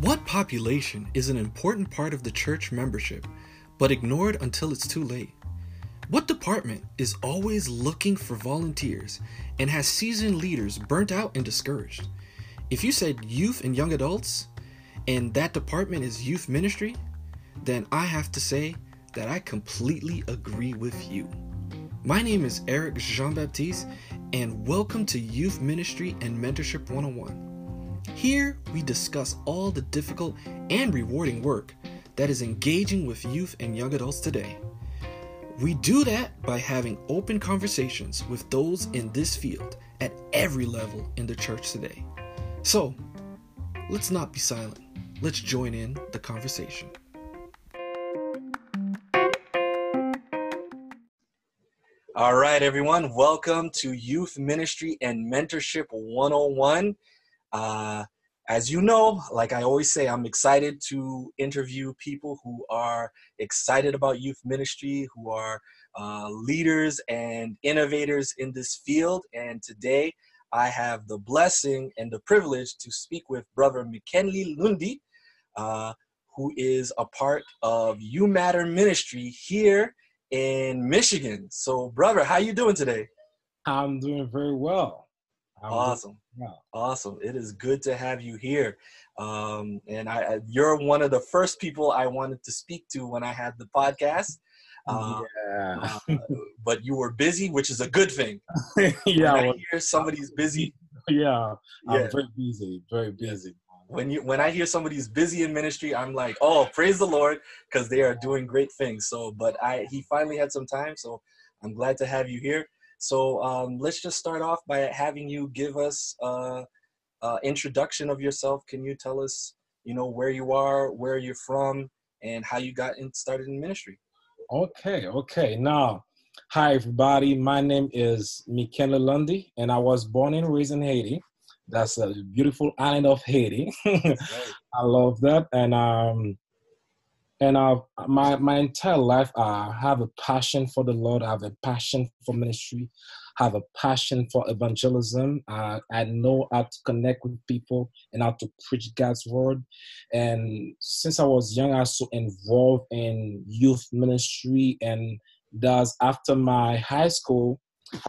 What population is an important part of the church membership, but ignored until it's too late? What department is always looking for volunteers and has seasoned leaders burnt out and discouraged? If you said youth and young adults, and that department is youth ministry, then I have to say that I completely agree with you. My name is Eric Jean-Baptiste, and welcome to Youth Ministry and Mentorship 101. Here, we discuss all the difficult and rewarding work that is engaging with youth and young adults today. We do that by having open conversations with those in this field at every level in the church today. So, let's not be silent. Let's join in the conversation. All right, everyone. Welcome to Youth Ministry and Mentorship 101. As you know, like I always say, I'm excited to interview people who are excited about youth ministry, who are leaders and innovators in this field. And today I have the blessing and the privilege to speak with Brother McKinley Lundy, who is a part of You Matter Ministry here in Michigan. So, brother, how you doing today? I'm doing very well. Awesome. Yeah. Awesome. It is good to have you here. And you're one of the first people I wanted to speak to when I had the podcast. But you were busy, which is a good thing. Yeah. When I hear somebody's busy. Yeah. I'm very busy. Very busy. When I hear somebody's busy in ministry, I'm like, oh, praise the Lord, because they are doing great things. So, but he finally had some time. So I'm glad to have you here. So let's just start off by having you give us an introduction of yourself. Can you tell us, where you are, where you're from, and how you got started in ministry? Okay. Now, hi, everybody. My name is McKinley Lundy, and I was born and raised in Haiti. That's a beautiful island of Haiti. Right. I love that. And my entire life, I have a passion for the Lord. I have a passion for ministry. I have a passion for evangelism. I know how to connect with people and how to preach God's word. And since I was young, I was so involved in youth ministry. And thus, after my high school,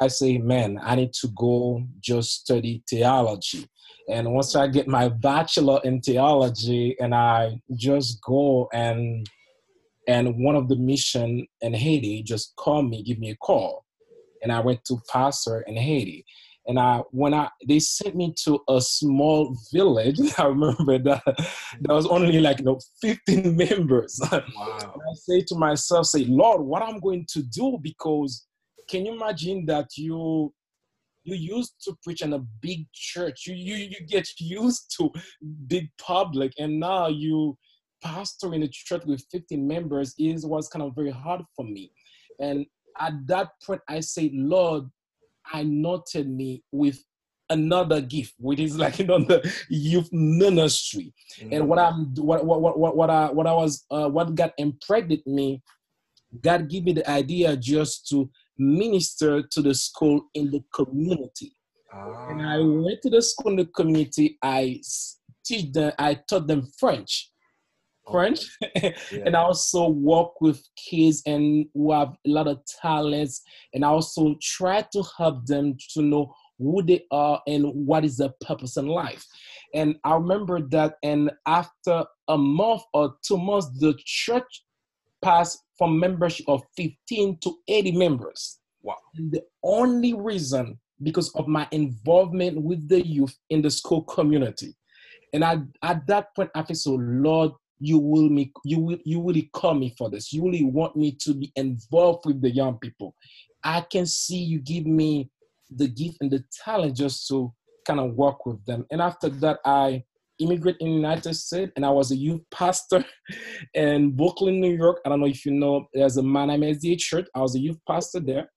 I say, man, I need to go just study theology. And once I get my bachelor in theology, and I just go and one of the mission in Haiti just called me, give me a call. And I went to pastor in Haiti. And they sent me to a small village. I remember that there was only 15 members. Wow. I say to myself, Lord, what I'm going to do, because can you imagine that you used to preach in a big church. You get used to big public, and now you pastor in a church with 15 members. It was kind of very hard for me. And at that point, I say, Lord, I anointed me with another gift, which is the youth ministry. Mm-hmm. And what God impregnated me, God gave me the idea just to minister to the school in the community. Ah. And I went to the school in the community. I taught them French. Yeah. And I also work with kids and who have a lot of talents, and I also try to help them to know who they are and what is their purpose in life. And I remember that, and after a month or 2 months, the church passed from membership of 15 to 80 members. Wow. And the only reason, because of my involvement with the youth in the school community. And at that point, I think, so Lord, you really call me for this. You really want me to be involved with the young people. I can see you give me the gift and the talent just to kind of work with them. And after that, I immigrant in the United States, and I was a youth pastor in Brooklyn, New York. I don't know if you know, there's a man named SDA Church. I was a youth pastor there.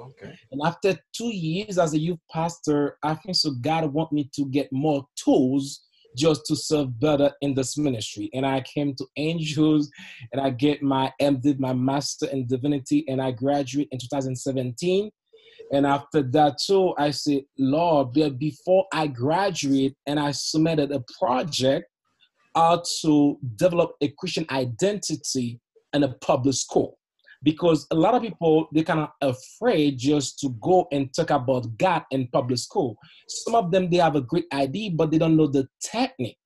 Okay. And after 2 years as a youth pastor, I think so God want me to get more tools just to serve better in this ministry. And I came to Andrews, and I get my MD, my Master in Divinity, and I graduate in 2017. And after that, too, I said, Lord, before I graduate, and I submitted a project how to develop a Christian identity in a public school. Because a lot of people, they're kind of afraid just to go and talk about God in public school. Some of them, they have a great idea, but they don't know the technique.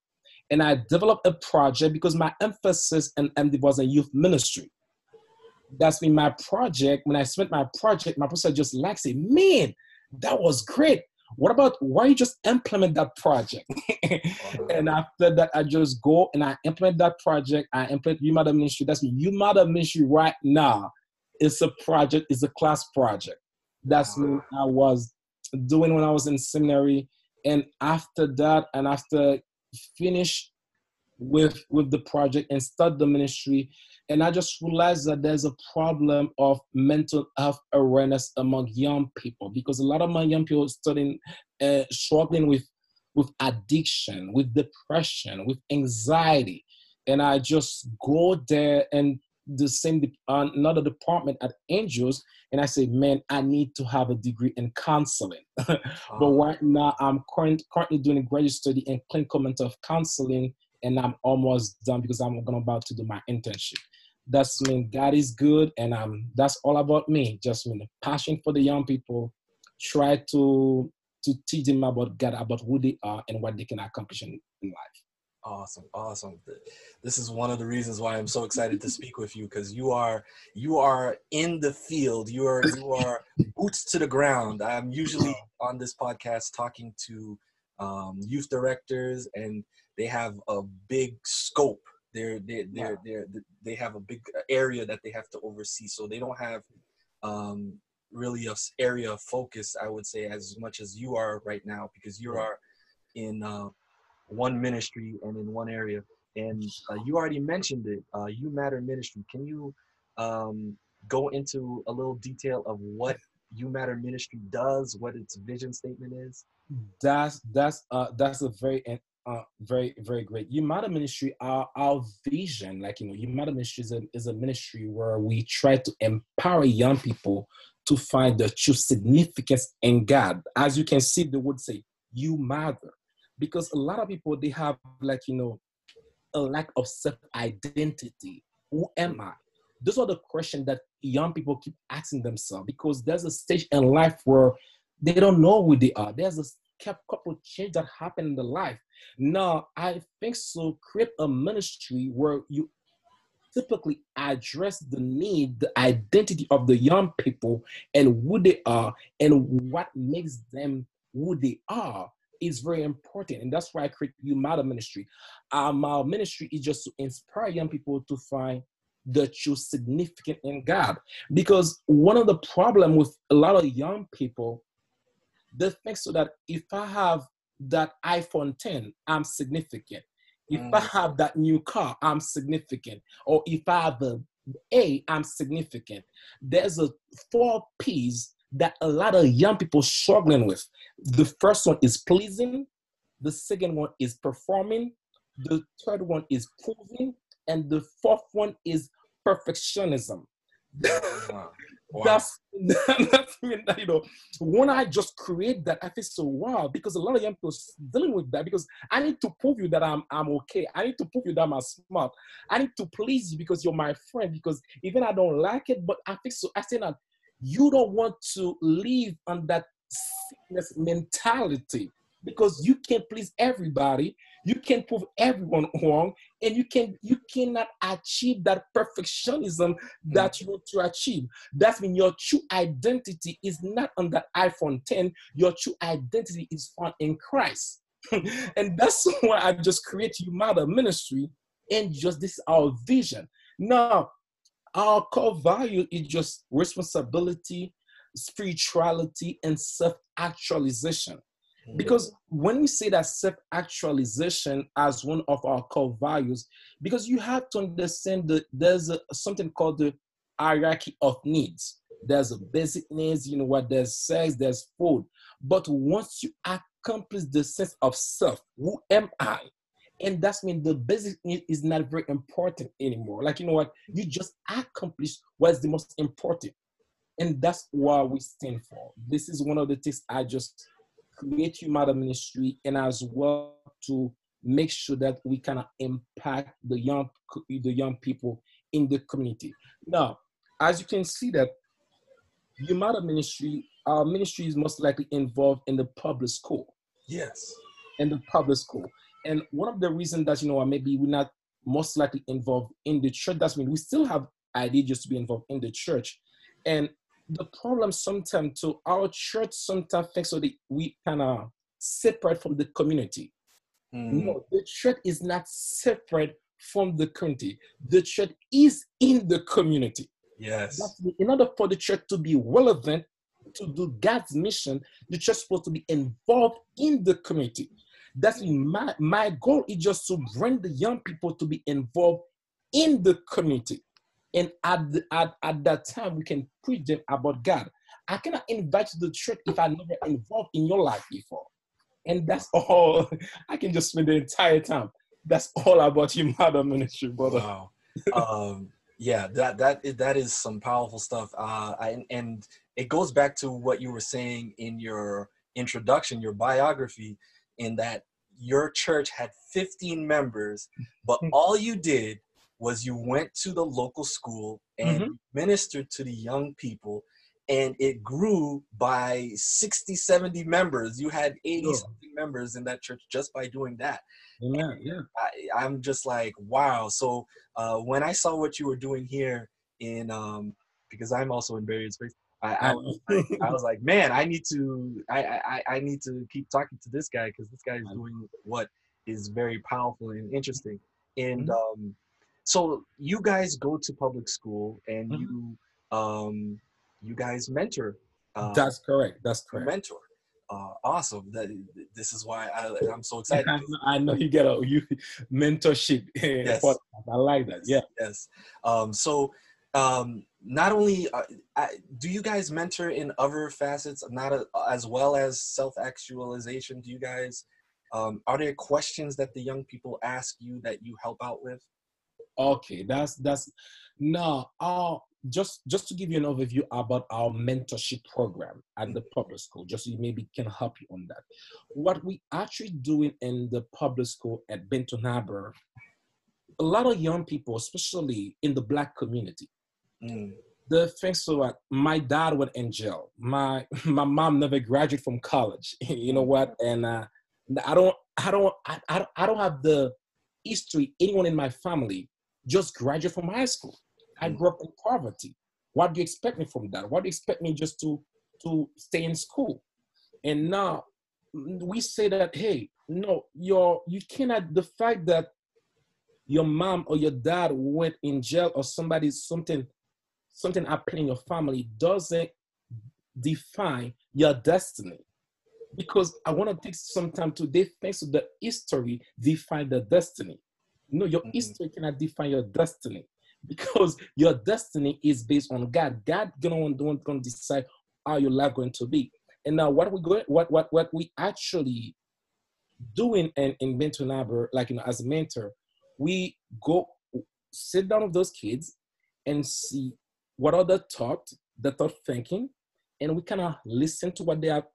And I developed a project because my emphasis in MD was a youth ministry. That's been my project. When I spent my project, my professor just like said, man, that was great. What about, why you just implement that project? And after that, I just go and I implement that project. I implement You Matter Ministry. That's me. You Matter Ministry right now. It's a project. It's a class project. That's what I was doing when I was in seminary. And after that, and after finish with the project and start the ministry, and I just realized that there's a problem of mental health awareness among young people, because a lot of my young people are struggling with addiction, with depression, with anxiety. And I just go there and the same, another department at Andrews, and I say, man, I need to have a degree in counseling. But right now, I'm currently doing a graduate study in clinical mental health counseling, and I'm almost done because I'm about to do my internship. That's me. God is good, and that's all about me. Just me, the passion for the young people. Try to teach them about God, about who they are, and what they can accomplish in life. Awesome, awesome. This is one of the reasons why I'm so excited to speak with you, because you are in the field. You are boots to the ground. I'm usually on this podcast talking to youth directors, and they have a big scope. They have a big area that they have to oversee. So they don't have really an area of focus, I would say, as much as you are right now, because you are in one ministry and in one area. And you already mentioned it, You Matter Ministry. Can you go into a little detail of what You Matter Ministry does, what its vision statement is? That's a very, very great. You Matter Ministry, our vision, You Matter Ministry is a ministry where we try to empower young people to find the true significance in God. As you can see, they would say, you matter. Because a lot of people, they have a lack of self-identity. Who am I? Those are the questions that young people keep asking themselves, because there's a stage in life where they don't know who they are. There's a couple change that happened in the life. Now, I think so, create a ministry where you typically address the need, the identity of the young people and who they are and what makes them who they are is very important. And that's why I create You Matter Ministry. Our ministry is just to inspire young people to find the true significance in God. Because one of the problems with a lot of young people, they think so that if I have that iPhone 10, I'm significant. If I have that new car, I'm significant. Or if I have an A, I'm significant. There's a 4 P's that a lot of young people struggling with. The first one is pleasing. The second one is performing. The third one is proving. And the fourth one is perfectionism. Wow. Wow. That's when I just create that, I feel so wow, because a lot of young people are dealing with that, because I need to prove you that I'm okay. I need to prove you that I'm smart. I need to please you because you're my friend, because even I don't like it, but I feel so. I say that you don't want to live on that sickness mentality, because you can't please everybody. You can't prove everyone wrong, and you cannot achieve that perfectionism that you want to achieve. That's when your true identity is not on that iPhone 10. Your true identity is found in Christ. And that's why I just create You Matter Ministry, and just this is our vision. Now, our core value is just responsibility, spirituality, and self-actualization. Because when we say that self-actualization as one of our core values, because you have to understand that there's something called the hierarchy of needs. There's a basic needs, there's sex, there's food. But once you accomplish the sense of self, who am I? And that's when the basic need is not very important anymore. You just accomplish what's the most important. And that's what we stand for. This is one of the things I just create You Matter Ministry, and as well to make sure that we can impact the young people in the community. Now, as you can see that You Matter Ministry, our ministry is most likely involved in the public school. Yes. In the public school. And one of the reasons that, you know, maybe we're not most likely involved in the church, that's when we still have ideas just to be involved in the church. And the problem sometimes to our church sometimes thinks so that we kind of separate from the community. Mm. No, the church is not separate from the community. The church is in the community. Yes. That's, in order for the church to be relevant, to do God's mission, the church is supposed to be involved in the community. That's my goal is just to bring the young people to be involved in the community. And at that time, we can preach them about God. I cannot invite the church if I never involved in your life before. And that's all. I can just spend the entire time. That's all about You Matter Ministry, brother. Wow. Yeah, that is some powerful stuff. And it goes back to what you were saying in your introduction, your biography, in that your church had 15 members, but all you did was you went to the local school and mm-hmm. ministered to the young people, and it grew by 60, 70 members. You had 80 sure. something members in that church just by doing that. Yeah, yeah. I'm just like, wow. So when I saw what you were doing here in, because I'm also in various places, I was like, man, I need to keep talking to this guy, because this guy is doing what is very powerful and interesting. And, mm-hmm. So you guys go to public school and mm-hmm. you guys mentor. That's correct. That's correct. Mentor. Awesome. This is why I'm so excited. I know you get you mentorship. Yes. I like that. Yeah. Yes. So not only do you guys mentor in other facets, as well as self-actualization? Do you guys are there questions that the young people ask you that you help out with? Okay, that's now. Just to give you an overview about our mentorship program at the public school, just so you maybe can help you on that. What we actually doing in the public school at Benton Harbor, a lot of young people, especially in the Black community, they think so. My dad went in jail. My mom never graduated from college. You know what? And I don't have the history. Anyone in my family just graduated from high school. I grew up in poverty. What do you expect me from that? What do you expect me just to stay in school? And now we say that, hey, no, you cannot, the fact that your mom or your dad went in jail or something happened in your family doesn't define your destiny. Because I want to take some time today, thanks to the history, define the destiny. No, your mm-hmm. history cannot define your destiny. Because your destiny is based on God. God gonna decide how your life going to be. And now what we actually doing in Benton Harbor, like, you know, as a mentor, we go sit down with those kids and see what are the thought thinking, and we kind of listen to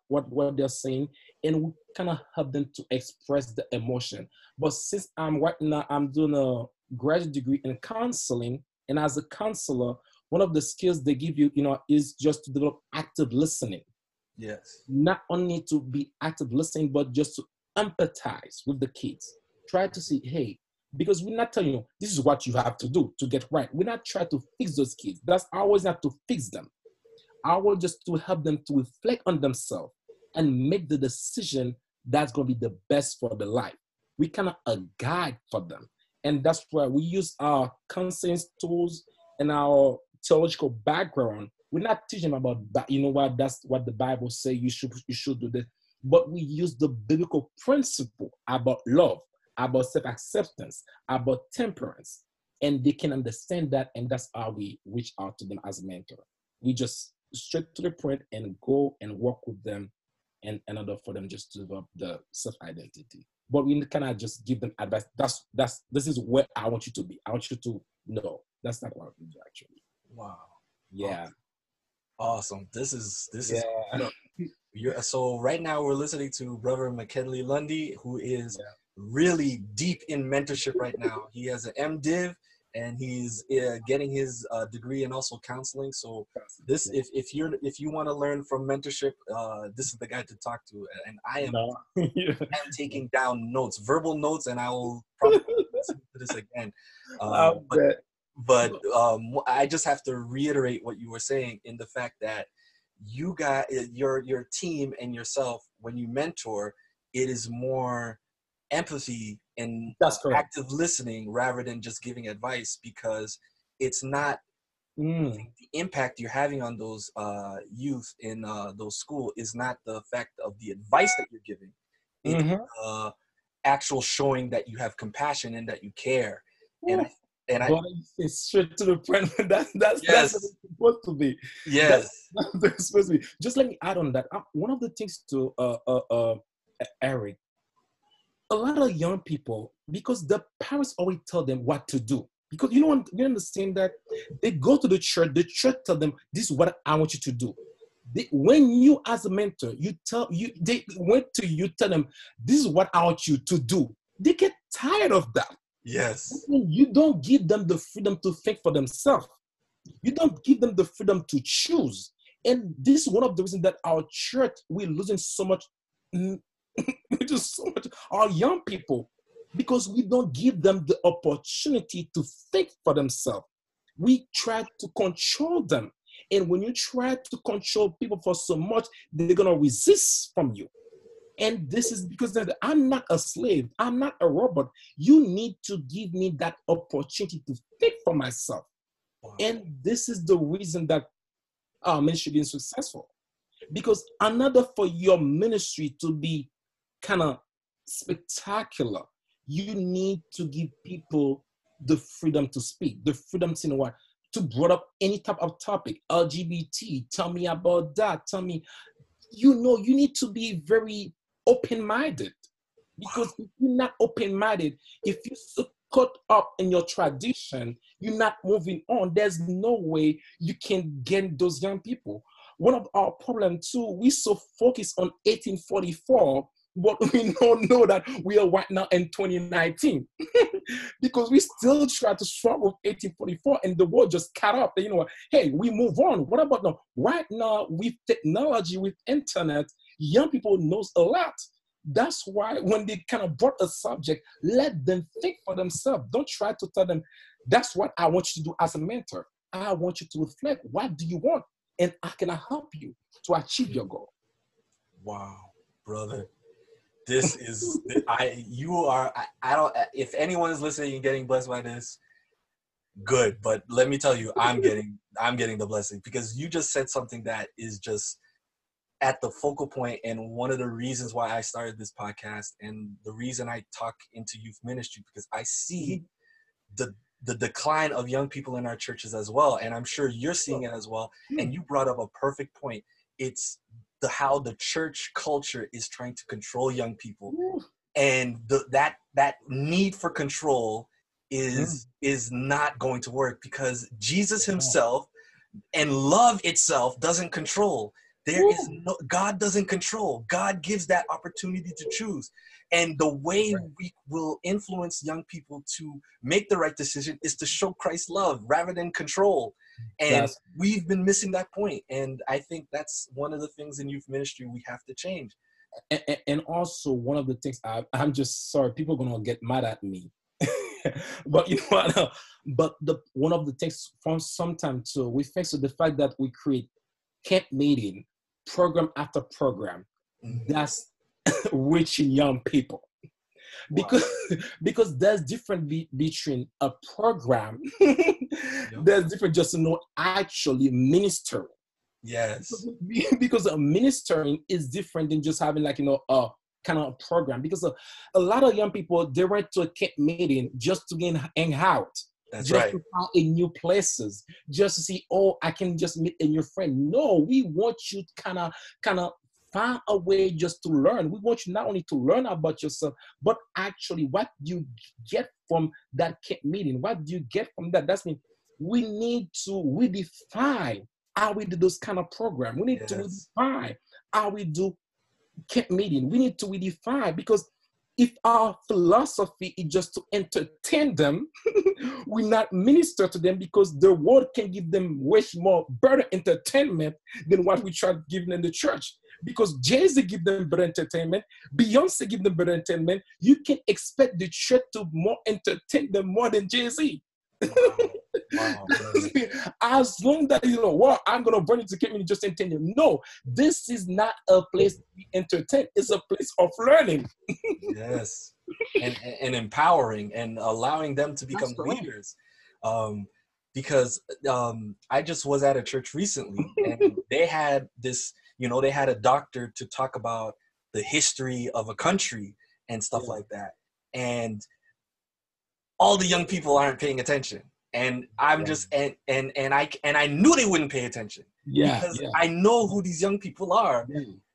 what they're saying, and we kind of help them to express the emotion. But since I'm doing a graduate degree in counseling, and as a counselor, one of the skills they give you, you know, is just to develop active listening. Yes. Not only to be active listening, but just to empathize with the kids. Try to see, hey, because we're not telling you this is what you have to do to get right. We're not trying to fix those kids. That's always not to fix them. I will just to help them to reflect on themselves and make the decision that's going to be the best for their life. We kind of a guide for them. And that's where we use our counseling tools and our theological background. We're not teaching about, you know what, that's what the Bible says, you should do this. But we use the biblical principle about love, about self-acceptance, about temperance. And they can understand that, and that's how we reach out to them as a mentor. We just straight to the point and go and work with them in order for them just to develop the self-identity. But we cannot just give them advice. This is where I want you to be. I want you to know. That's not what we do, actually. Wow. Yeah. Awesome. This is. So right now we're listening to Brother McKinley Lundy, who is really deep in mentorship right now. He has an MDiv and he's getting his degree and also counseling. So this, if you want to learn from mentorship, this is the guy to talk to. And I am, I'm taking down notes, verbal notes, and I will probably listen to this again. I just have to reiterate what you were saying in the fact that you got your team and yourself, when you mentor, it is more empathy and active listening rather than just giving advice, because it's not the impact you're having on those youth in those schools is not the effect of the advice that you're giving. It's actual showing that you have compassion and that you care. It's straight to the point. That's what it's supposed to be. Yes, that's what it's supposed to be. Just let me add on that. One of the things to Eric, a lot of young people, because the parents always tell them what to do. Because you understand that they go to the church tell them, this is what I want you to do. When you as a mentor, you tell them, this is what I want you to do. They get tired of that. Yes. You don't give them the freedom to think for themselves. You don't give them the freedom to choose. And this is one of the reasons that our church, we're losing so much, just so much, our young people, because we don't give them the opportunity to think for themselves. We try to control them. And when you try to control people for so much, they're going to resist from you. And this is because I'm not a slave. I'm not a robot. You need to give me that opportunity to think for myself. Wow. And this is the reason that our ministry is successful. Because in order for your ministry to be kind of spectacular, you need to give people the freedom to speak, the freedom to know what, to bring up any type of topic, LGBT, tell me about that, tell me. You need to be very open-minded, because if you're not open-minded, if you're so caught up in your tradition, you're not moving on. There's no way you can get those young people. One of our problems too, we so focused on 1844, but we don't know that we are right now in 2019, because we still try to struggle with 1844, and the world just caught up. You know what? Hey, we move on. What about now? Right now, with technology, with internet, young people knows a lot. That's why when they kind of brought a subject, let them think for themselves. Don't try to tell them, that's what I want you to do as a mentor. I want you to reflect. What do you want? And how can I help you to achieve your goal? Wow, brother. This is, if anyone is listening and getting blessed by this, good. But let me tell you, I'm getting the blessing, because you just said something that is just at the focal point. And one of the reasons why I started this podcast and the reason I talk into youth ministry, because I see the decline of young people in our churches as well. And I'm sure you're seeing it as well. And you brought up a perfect point. It's how the church culture is trying to control young people, and that need for control is not going to work, because Jesus himself and love itself doesn't control. God doesn't control. God gives that opportunity to choose. And the way we will influence young people to make the right decision is to show Christ's love rather than control. And we've been missing that point. And I think that's one of the things in youth ministry we have to change. And also one of the things, I'm just sorry, people are going to get mad at me. But you know what? But one of the things from sometime too, we face the fact that we create camp meeting, program after program, that's reaching young people. Because there's different between a program, there's different just to know actually ministering. Yes. Because ministering is different than just having a kind of program. Because a lot of young people, they went to a camp meeting just to hang out. That's just right. To find in new places, just to see, oh, I can just meet a new friend. No, we want you to kind of find a way just to learn. We want you not only to learn about yourself, but actually what you get from that meeting. What do you get from that? That's mean we need to redefine how we do those kind of programs. We need to redefine how we do camp meeting. We need to redefine, because if our philosophy is just to entertain them, we not minister to them, because the world can give them much more better entertainment than what we tried giving in the church. Because Jay-Z give them better entertainment, Beyonce give them better entertainment. You can expect the church to more entertain them more than Jay-Z. Wow, as long as you know what, well, I'm gonna burn it to keep me just entertaining. No, this is not a place to be entertained. It's a place of learning. Yes, and empowering and allowing them to become leaders. Because I just was at a church recently, and they had this. You know, they had a doctor to talk about the history of a country and stuff like that, and all the young people aren't paying attention. And I'm just, and I knew they wouldn't pay attention because I know who these young people are.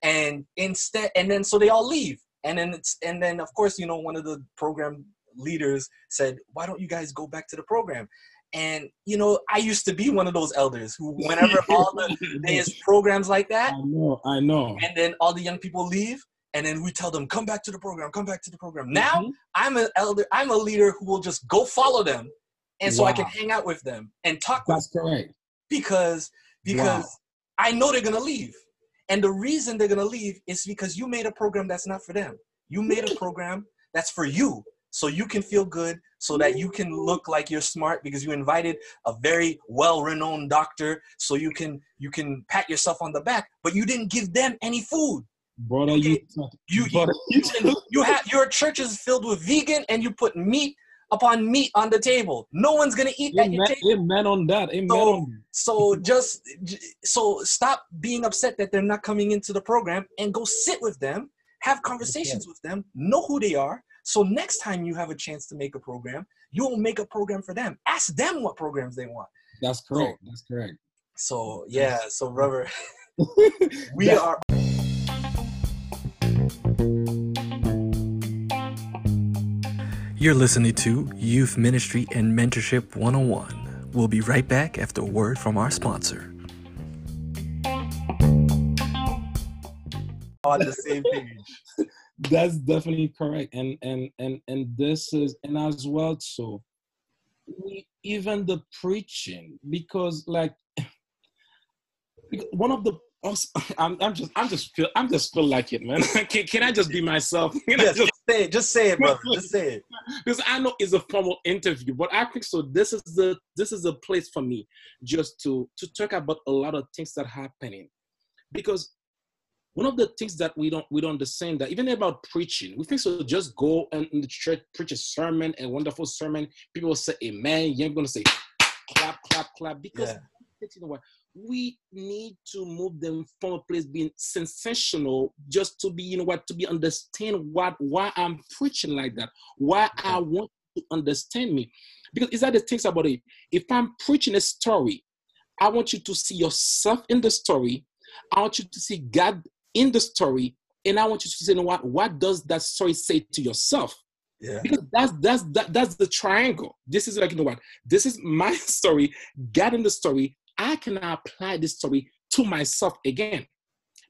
And instead, and then, so they all leave. And then it's, and then of course, you know, one of the program leaders said, why don't you guys go back to the program? And, you know, I used to be one of those elders who whenever all the, there's programs like that, I know. And then all the young people leave. And then we tell them, come back to the program, come back to the program. Now I'm an elder, I'm a leader who will just go follow them. And so I can hang out with them and talk with them. Correct. Because I know they're going to leave. And the reason they're going to leave is because you made a program that's not for them. You made a program that's for you. So you can feel good, so that you can look like you're smart, because you invited a very well-renowned doctor. So you can pat yourself on the back, but you didn't give them any food. Brother, you have, your church is filled with vegan, and you put meat upon meat on the table. No one's gonna eat at your table. Amen on that. Amen. So stop being upset that they're not coming into the program, and go sit with them, have conversations with them, know who they are. So next time you have a chance to make a program, you will make a program for them. Ask them what programs they want. That's correct. So, that's correct. So yeah. So brother, we are. You're listening to Youth Ministry and Mentorship 101. We'll be right back after a word from our sponsor. On the same page. That's definitely correct. And this is, and as well, so we, even the preaching, because like one of the I'm just feel like it, man. Can I just be myself? Just say it, brother. Just say it. Because I know it's a formal interview, but I think so. This is a place for me just to talk about a lot of things that are happening. Because one of the things that we don't understand, that even about preaching, we think so. Just go and in the church preach a sermon, a wonderful sermon. People say amen. You're gonna say clap, clap, clap. Because you know what? We need to move them from a place being sensational just to be, you know what, to be understand what, why I'm preaching like that, why I want you to understand me. Because is that the things about it? If I'm preaching a story, I want you to see yourself in the story. I want you to see God in the story. And I want you to say, you know what does that story say to yourself? Yeah. Because that's the triangle. This is like, you know what, this is my story, God in the story. I can apply this story to myself again.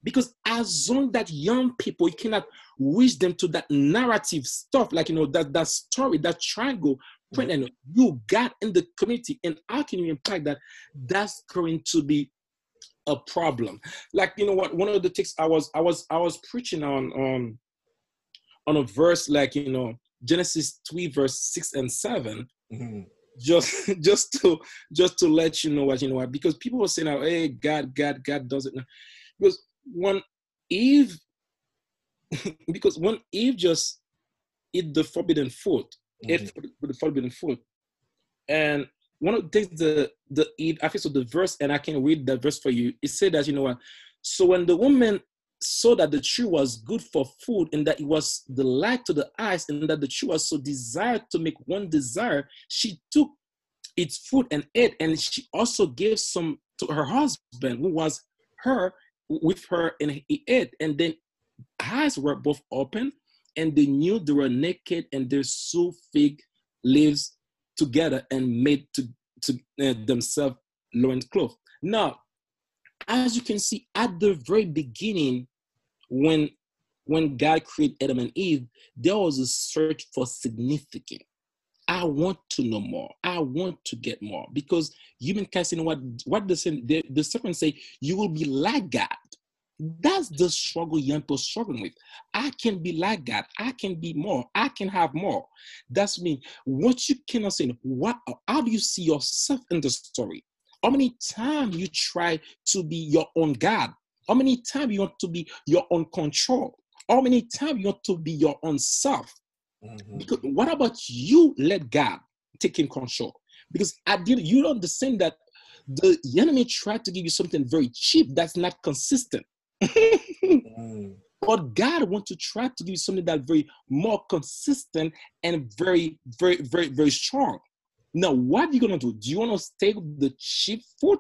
Because as long that young people, you cannot reach them to that narrative stuff, like, you know, that story, that triangle, print, and you got in the community, and how can you impact that? That's going to be a problem. Like, you know what, one of the things I was preaching on a verse like, you know, Genesis 3, verse 6 and 7. Mm-hmm. Just to let you know what, because people were saying, oh, hey, God doesn't know. Because when Eve just ate the forbidden food, and one of the things the Eve, I think so the verse, and I can read that verse for you. It said that, you know what, so when the woman saw that the tree was good for food, and that it was the light to the eyes, and that the tree was so desired to make one desire, she took its fruit and ate, and she also gave some to her husband, who was with her, and he ate. And then eyes were both open, and they knew they were naked, and they sewed fig leaves together and made to themselves loincloth. Now, as you can see, at the very beginning, when when God created Adam and Eve, there was a search for significance. I want to know more. I want to get more. Because humankind, you know what the serpent say? You will be like God. That's the struggle young people are struggling with. I can be like God. I can be more. I can have more. That's mean what you cannot say. How do you see yourself in the story? How many times you try to be your own God? How many times you want to be your own control? How many times you want to be your own self? Mm-hmm. Because what about you let God take in control? Because you don't understand that the enemy tried to give you something very cheap that's not consistent. Mm. But God wants to try to give you something that's very more consistent and very, very, very, very strong. Now, what are you going to do? Do you want to stay with the cheap food?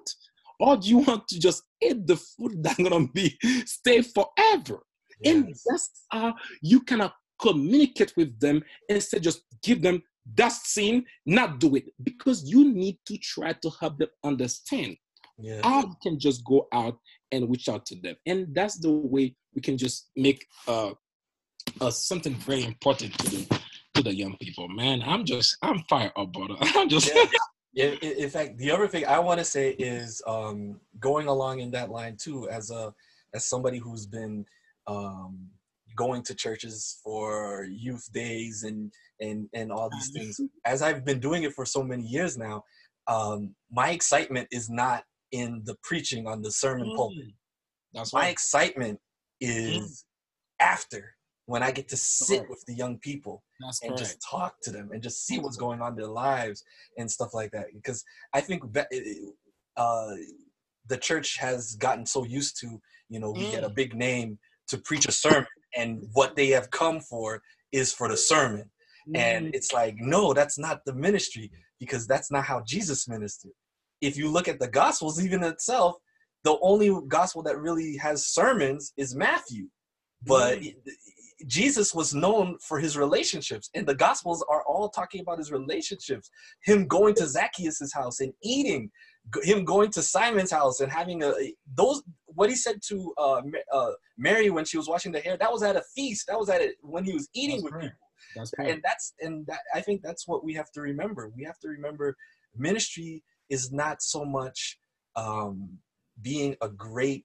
Or do you want to just eat the food that's going to stay forever? Yes. And that's how you cannot communicate with them instead just give them that sin, not do it. Because you need to try to help them understand. Yes. How you can just go out and reach out to them. And that's the way we can just make something very important to the young people. Man, I'm fired up, brother. Yeah, in fact, the other thing I want to say is going along in that line too, as somebody who's been going to churches for youth days and all these things. As I've been doing it for so many years now, my excitement is not in the preaching on the sermon pulpit. That's my excitement is after, when I get to sit with the young people and just talk to them and just see what's going on in their lives and stuff like that. Because I think that the church has gotten so used to, we get a big name to preach a sermon, and what they have come for is for the sermon. And it's like, no, that's not the ministry, because that's not how Jesus ministered. If you look at the Gospels, even itself, the only Gospel that really has sermons is Matthew. But Jesus was known for his relationships, and the Gospels are all talking about his relationships. Him going to Zacchaeus' house and eating, him going to Simon's house and having what he said to Mary when she was washing the hair, that was at a feast. That was when he was eating people. I think that's what we have to remember. We have to remember ministry is not so much being a great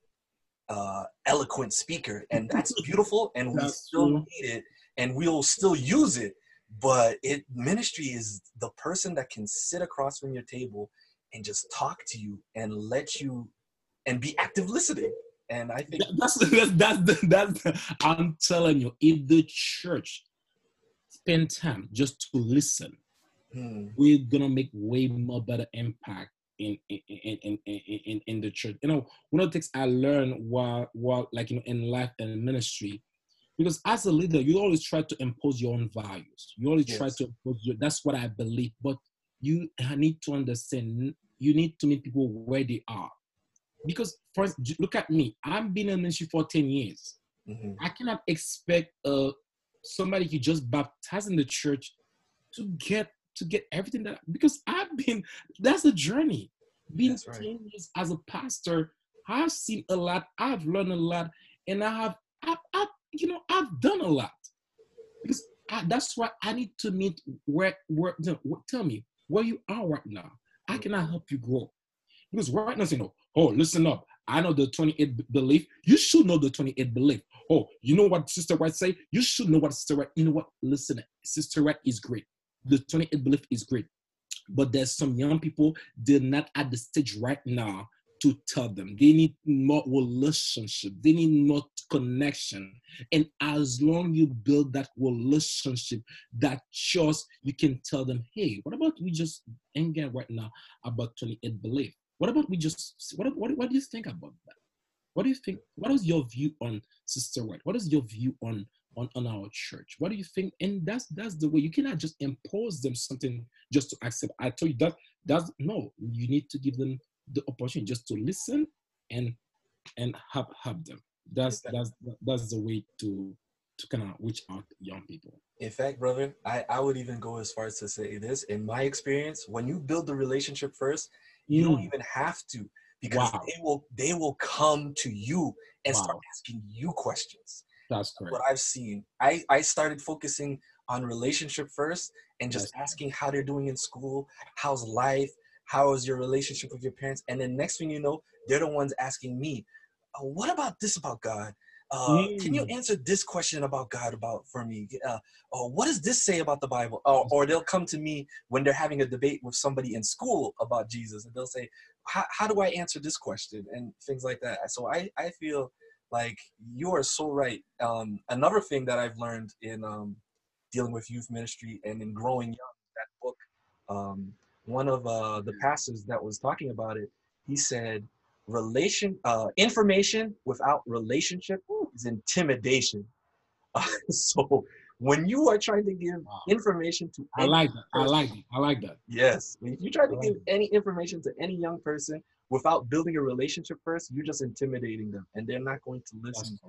eloquent speaker, and that's beautiful, and we still need it, and we'll still use it, but ministry is the person that can sit across from your table and just talk to you and let you and be active listening. And I think that's I'm telling you, if the church spend time just to listen, we're gonna make way more better impact in the church. One of the things I learned while in life and ministry, because as a leader, you always try to impose your own values. You always try to impose that's what I believe. But you need to understand, you need to meet people where they are. Because first, look at me. I've been in ministry for 10 years. Mm-hmm. I cannot expect somebody who just baptized in the church to get everything that, because that's a journey. Being 10 years as a pastor, I've seen a lot, I've learned a lot, and I've done a lot. Because that's why I need to meet where tell me where you are right now. I cannot help you grow. Because right now, listen up. I know the 28 belief. You should know the 28 belief. Oh, you know what Sister White say? You should know what Sister White, listen, Sister White is great. The 28 belief is great, but there's some young people, they're not at the stage right now to tell them. They need more relationship. They need more connection. And as long you build that relationship, that trust, you can tell them, hey, what about we just engage right now about 28 belief? What about we just, what do you think about that? What do you think? What is your view on Sister White? What is your view on our church? What do you think? And that's the way. You cannot just impose them something just to accept. I told you no, you need to give them the opportunity just to listen and help them. That's the way to kind of reach out young people. In fact, brother, I would even go as far as to say this. In my experience, when you build the relationship first, you don't even have to, because they will come to you and start asking you questions. That's correct. What I've seen. I started focusing on relationship first and just asking how they're doing in school, how's life, how is your relationship with your parents? And then next thing you know, they're the ones asking me, oh, what about this about God? Can you answer this question about God for me? What does this say about the Bible? Or they'll come to me when they're having a debate with somebody in school about Jesus, and they'll say, how do I answer this question? And things like that. So I feel like you are so right. Another thing that I've learned in dealing with youth ministry and in growing young, that book, one of the pastors that was talking about it, he said, information without relationship is intimidation. So when you are trying to give information to I like that. Yes. When you try to give any information to any young person without building a relationship first, you're just intimidating them, and they're not going to listen.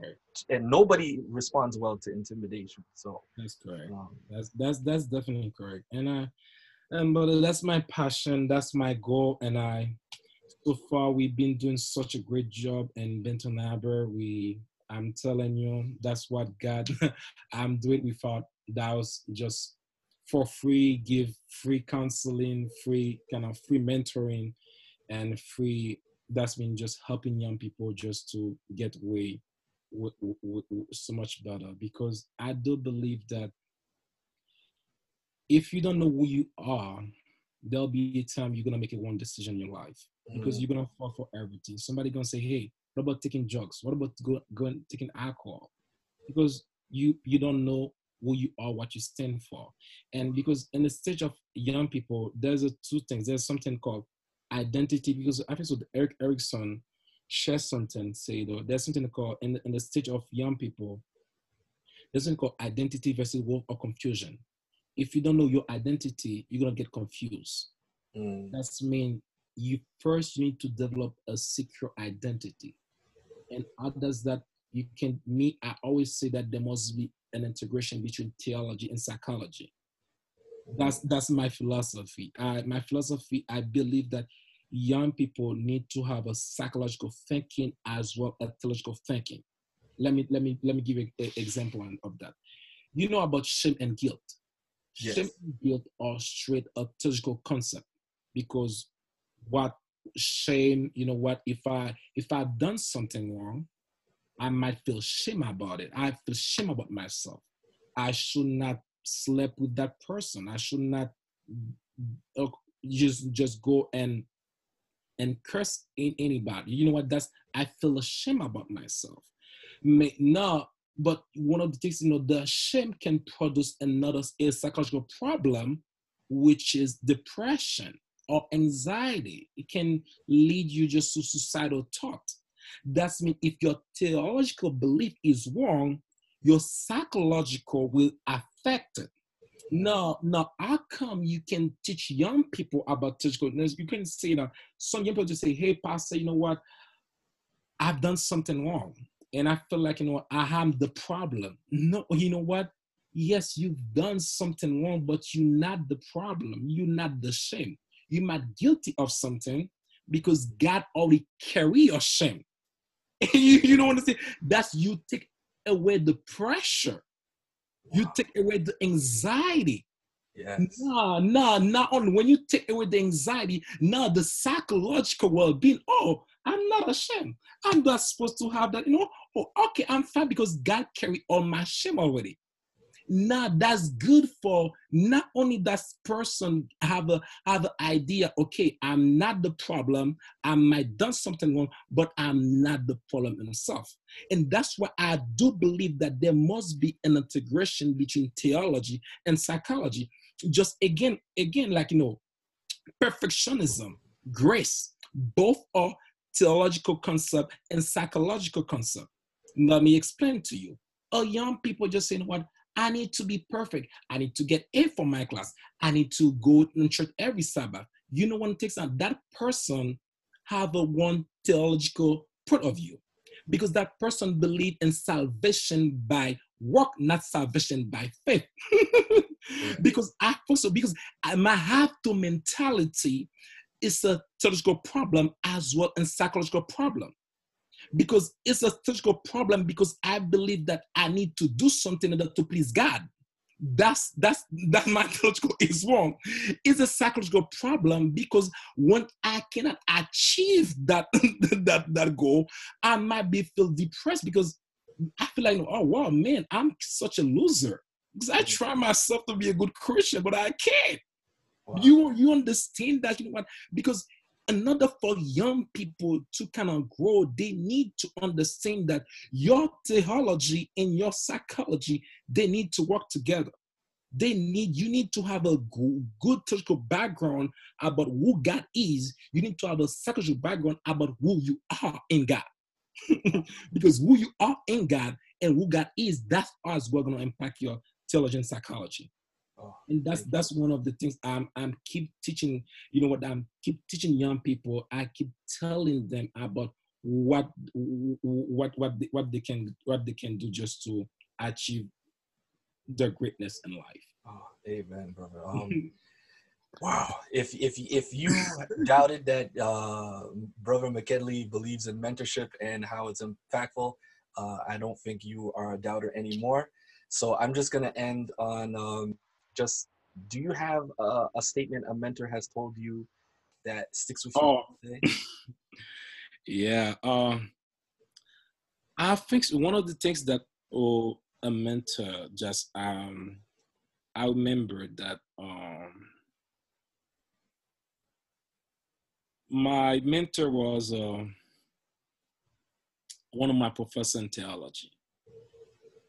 And nobody responds well to intimidation. So that's correct. That's definitely correct. And but that's my passion. That's my goal. And so far, we've been doing such a great job in Benton Harbor. I'm telling you, that's what God, I'm doing without doubts, just for free, give free counseling, free mentoring, and free, that's been just helping young people just to get away with so much better. Because I do believe that if you don't know who you are, there'll be a time you're going to make one decision in your life, because you're going to fall for everything. Somebody's going to say, hey, what about taking drugs? What about going taking alcohol? Because you don't know who you are, what you stand for. And because in the stage of young people, there's two things. There's something called identity, because I think so Erik Erikson shares something, there's something called, in the stage of young people, there's something called identity versus work or confusion. If you don't know your identity, you're going to get confused. That's mean you need to develop a secure identity. And others that you can meet, I always say that there must be an integration between theology and psychology. That's my philosophy. I believe that young people need to have a psychological thinking as well as theological thinking. Let me give you an example of that. You know about shame and guilt. Yes. Shame and guilt are straight a theological concept, because what shame, if I've done something wrong, I might feel shame about it. I feel shame about myself. I should not sleep with that person. I should not just go and curse anybody. You know what? I feel ashamed about myself. But one of the things, the shame can produce a psychological problem, which is depression or anxiety. It can lead you just to suicidal thought. That means if your theological belief is wrong, your psychological will affect it. Now, how come you can teach young people about theological? You can say that some young people just say, hey, pastor, you know what? I've done something wrong. And I feel like, I am the problem. No, you know what? Yes, you've done something wrong, but you're not the problem. You're not the shame. You're not guilty of something because God already carry your shame. You don't want to say that's you take away the pressure. You take away the anxiety. Yes. Not only when you take away the anxiety, now the psychological well-being, I'm not ashamed. I'm not supposed to have that, okay, I'm fine because God carried all my shame already. Now that's good for not only that person have an idea, okay, I'm not the problem. I might have done something wrong, but I'm not the problem in itself. And that's why I do believe that there must be an integration between theology and psychology. Just again, perfectionism, grace, both are theological concept and psychological concept. Let me explain to you. Young people just saying, what? I need to be perfect. I need to get A for my class. I need to go to church every Sabbath. You know what it takes on? That person have a one theological point of view, because that person believe in salvation by work, not salvation by faith. Because my have-to mentality is a theological problem as well as psychological problem. because it's a theological problem, because I believe that I need to do something in order to please God. That's my theological is wrong. It's a psychological problem, because when I cannot achieve that that goal, I might be feel depressed, because I feel like, oh wow, man, I'm such a loser, because I try myself to be a good Christian, but I can't. Wow. You understand that, you know what? Because in order for young people to kind of grow, they need to understand that your theology and your psychology, they need to work together. You need to have a good theological background about who God is. You need to have a psychological background about who you are in God. Because who you are in God and who God is, that's what's going to impact your theology and psychology. And that's one of the things I'm keep teaching. You know what? I'm keep teaching young people. I keep telling them about what they can do just to achieve their greatness in life. Oh, amen, brother. Wow. If you doubted that Brother McKinley believes in mentorship and how it's impactful, I don't think you are a doubter anymore. So I'm just gonna end on. Just, do you have a statement a mentor has told you that sticks with you? Oh. Today? Yeah. I think one of the things that a mentor just, I remember that my mentor was one of my professors in theology.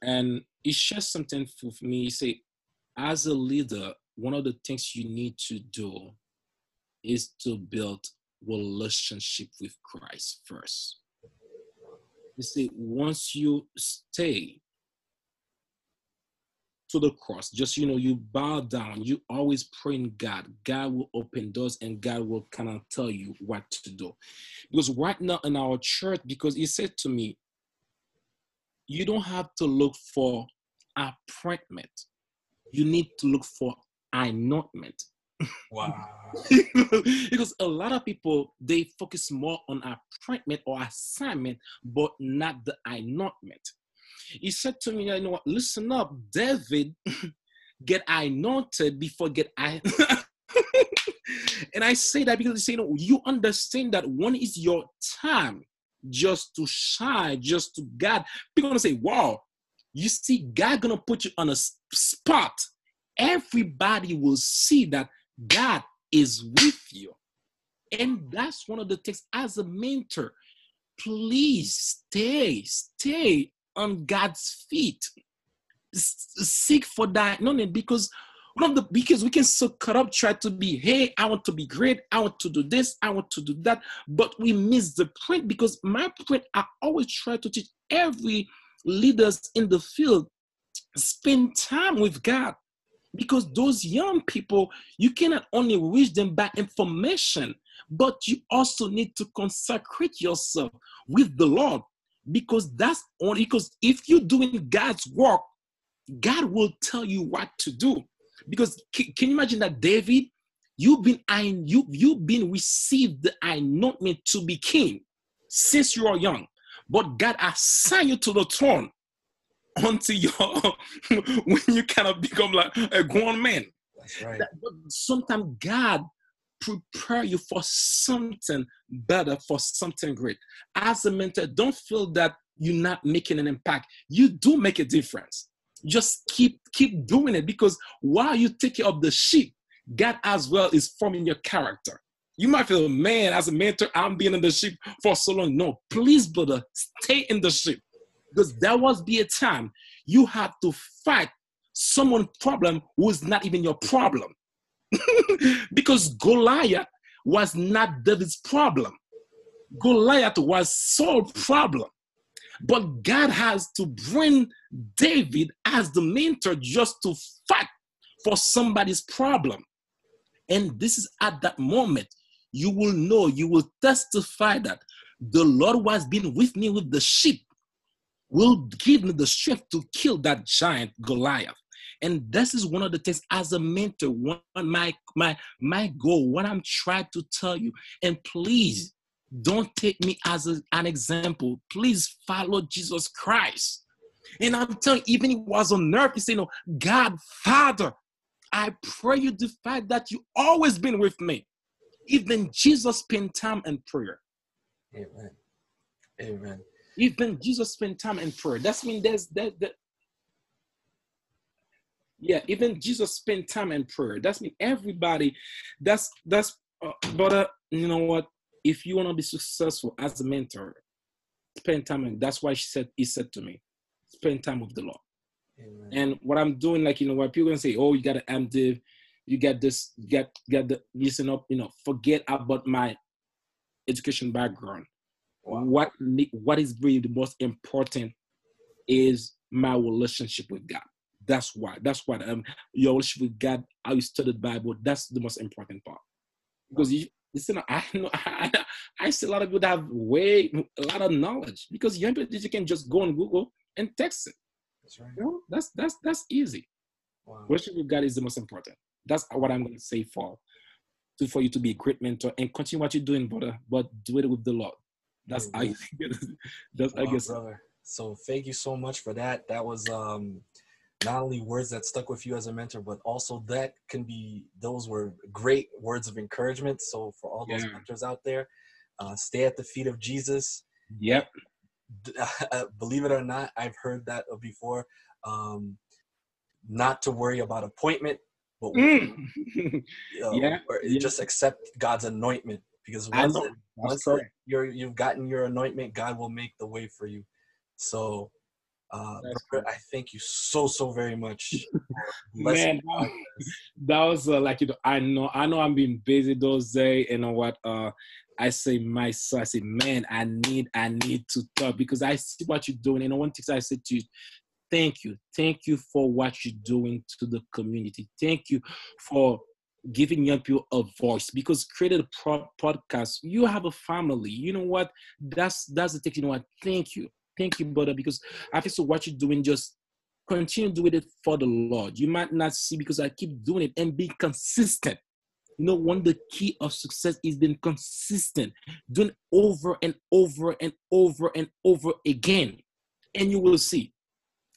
And he shared something with me. He said, as a leader, one of the things you need to do is to build relationship with Christ first. You see, once you stay to the cross, just, you know, you bow down, you always pray in God. God will open doors and God will kind of tell you what to do. Because right now in our church, because he said to me, you don't have to look for appointment. You need to look for anointment. Wow. Because a lot of people, they focus more on appointment or assignment, but not the anointment. He said to me, you know what, listen up, David, get anointed before get anointed. And I say that because you know, you understand that when is your time just to shine, just to God. People are going to say, wow. You see, God gonna put you on a spot. Everybody will see that God is with you. And that's one of the things as a mentor, please stay on God's feet. Seek for that. No, because because we can so cut up, try to be, hey, I want to be great, I want to do this, I want to do that, but we miss the point. Because my point, I always try to teach every leaders in the field, spend time with God, because those young people, you cannot only reach them by information, but you also need to consecrate yourself with the Lord, because that's only, because if you're doing God's work, God will tell you what to do. Because can you imagine that David, you've been received the anointment to be king since you are young. But God assigned you to the throne until when you kind of become like a grown man. That's right. But sometimes God prepare you for something better, for something great. As a mentor, don't feel that you're not making an impact. You do make a difference. Just keep doing it, because while you take care of the sheep, God as well is forming your character. You might feel, man, as a mentor, I'm being in the sheep for so long. No, please, brother, stay in the sheep. Because there was be a time you have to fight someone's problem who is not even your problem. Because Goliath was not David's problem. Goliath was Saul's problem. But God has to bring David as the mentor just to fight for somebody's problem. And this is at that moment. You will know, you will testify that the Lord who has been with me with the sheep will give me the strength to kill that giant Goliath. And this is one of the things as a mentor, my goal, what I'm trying to tell you. And please Don't take me as an example. Please follow Jesus Christ. And I'm telling you, even he was on earth, he said, no, God, Father, I pray you the fact that you always been with me. Even Jesus spent time in prayer. Amen. Amen. Even Jesus spent time in prayer. That's when there's that. Yeah, even Jesus spent time in prayer. That's mean everybody, brother, you know what? If you want to be successful as a mentor, spend time. And that's why he said to me, spend time with the Lord. Amen. And what I'm doing, like, you know what, people gonna say, oh, you got an MDiv, you got this, you got the, listen up, you know, forget about my education background. Wow. What is really the most important is my relationship with God. That's why your relationship with God, how you study the Bible, that's the most important part. Because you listen, I know I see a lot of people that have a lot of knowledge, because young people, you can just go on Google and text it. That's right. You know, that's easy. Wow. Worship with God is the most important. That's what I'm going to say for you to be a great mentor and continue what you're doing, brother, but do it with the Lord. That's Amen. I guess. Brother. So thank you so much for that. That was not only words that stuck with you as a mentor, but also those were great words of encouragement. So for all those mentors out there, stay at the feet of Jesus. Yep. Believe it or not, I've heard that before. Not to worry about appointment, but just accept God's anointment, because once you've gotten your anointment, God will make the way for you. So, brother, I thank you so very much. Man, that was like, you know, I know I'm being busy those days. You know what? I say, man, I need to talk, because I see what you're doing. And one thing I said to you, thank you for what you're doing to the community. Thank you for giving young people a voice, because created a podcast. You have a family. You know what? That's the thing. You know what? Thank you. Thank you, brother, because I feel so what you're doing, just continue doing it for the Lord. You might not see, because I keep doing it and be consistent. You know, one of the key of success is being consistent, doing over and over and over and over again. And you will see,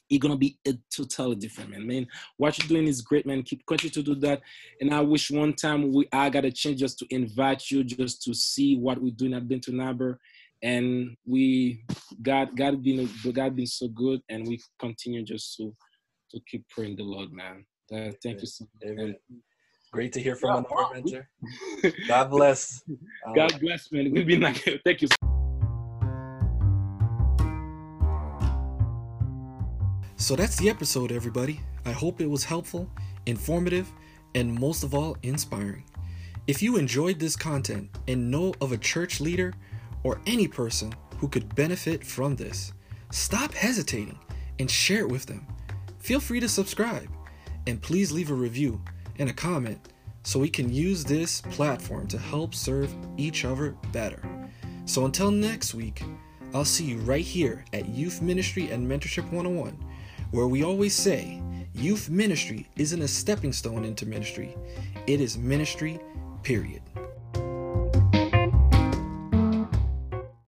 you're going to be a totally different man. Man, what you're doing is great, man. Continue to do that. And I wish one time I got a chance just to invite you, just to see what we're doing at Benton Harbor. And God been so good, and we continue just to keep praying the Lord, man. Thank you so much. Amen. Great to hear from another mentor. God bless. God bless, man. We've been like, thank you. So that's the episode, everybody. I hope it was helpful, informative, and most of all, inspiring. If you enjoyed this content and know of a church leader or any person who could benefit from this, stop hesitating and share it with them. Feel free to subscribe, and please leave a review and a comment so we can use this platform to help serve each other better. So until next week, I'll see you right here at Youth Ministry and Mentorship 101, where we always say youth ministry isn't a stepping stone into ministry. It is ministry, period.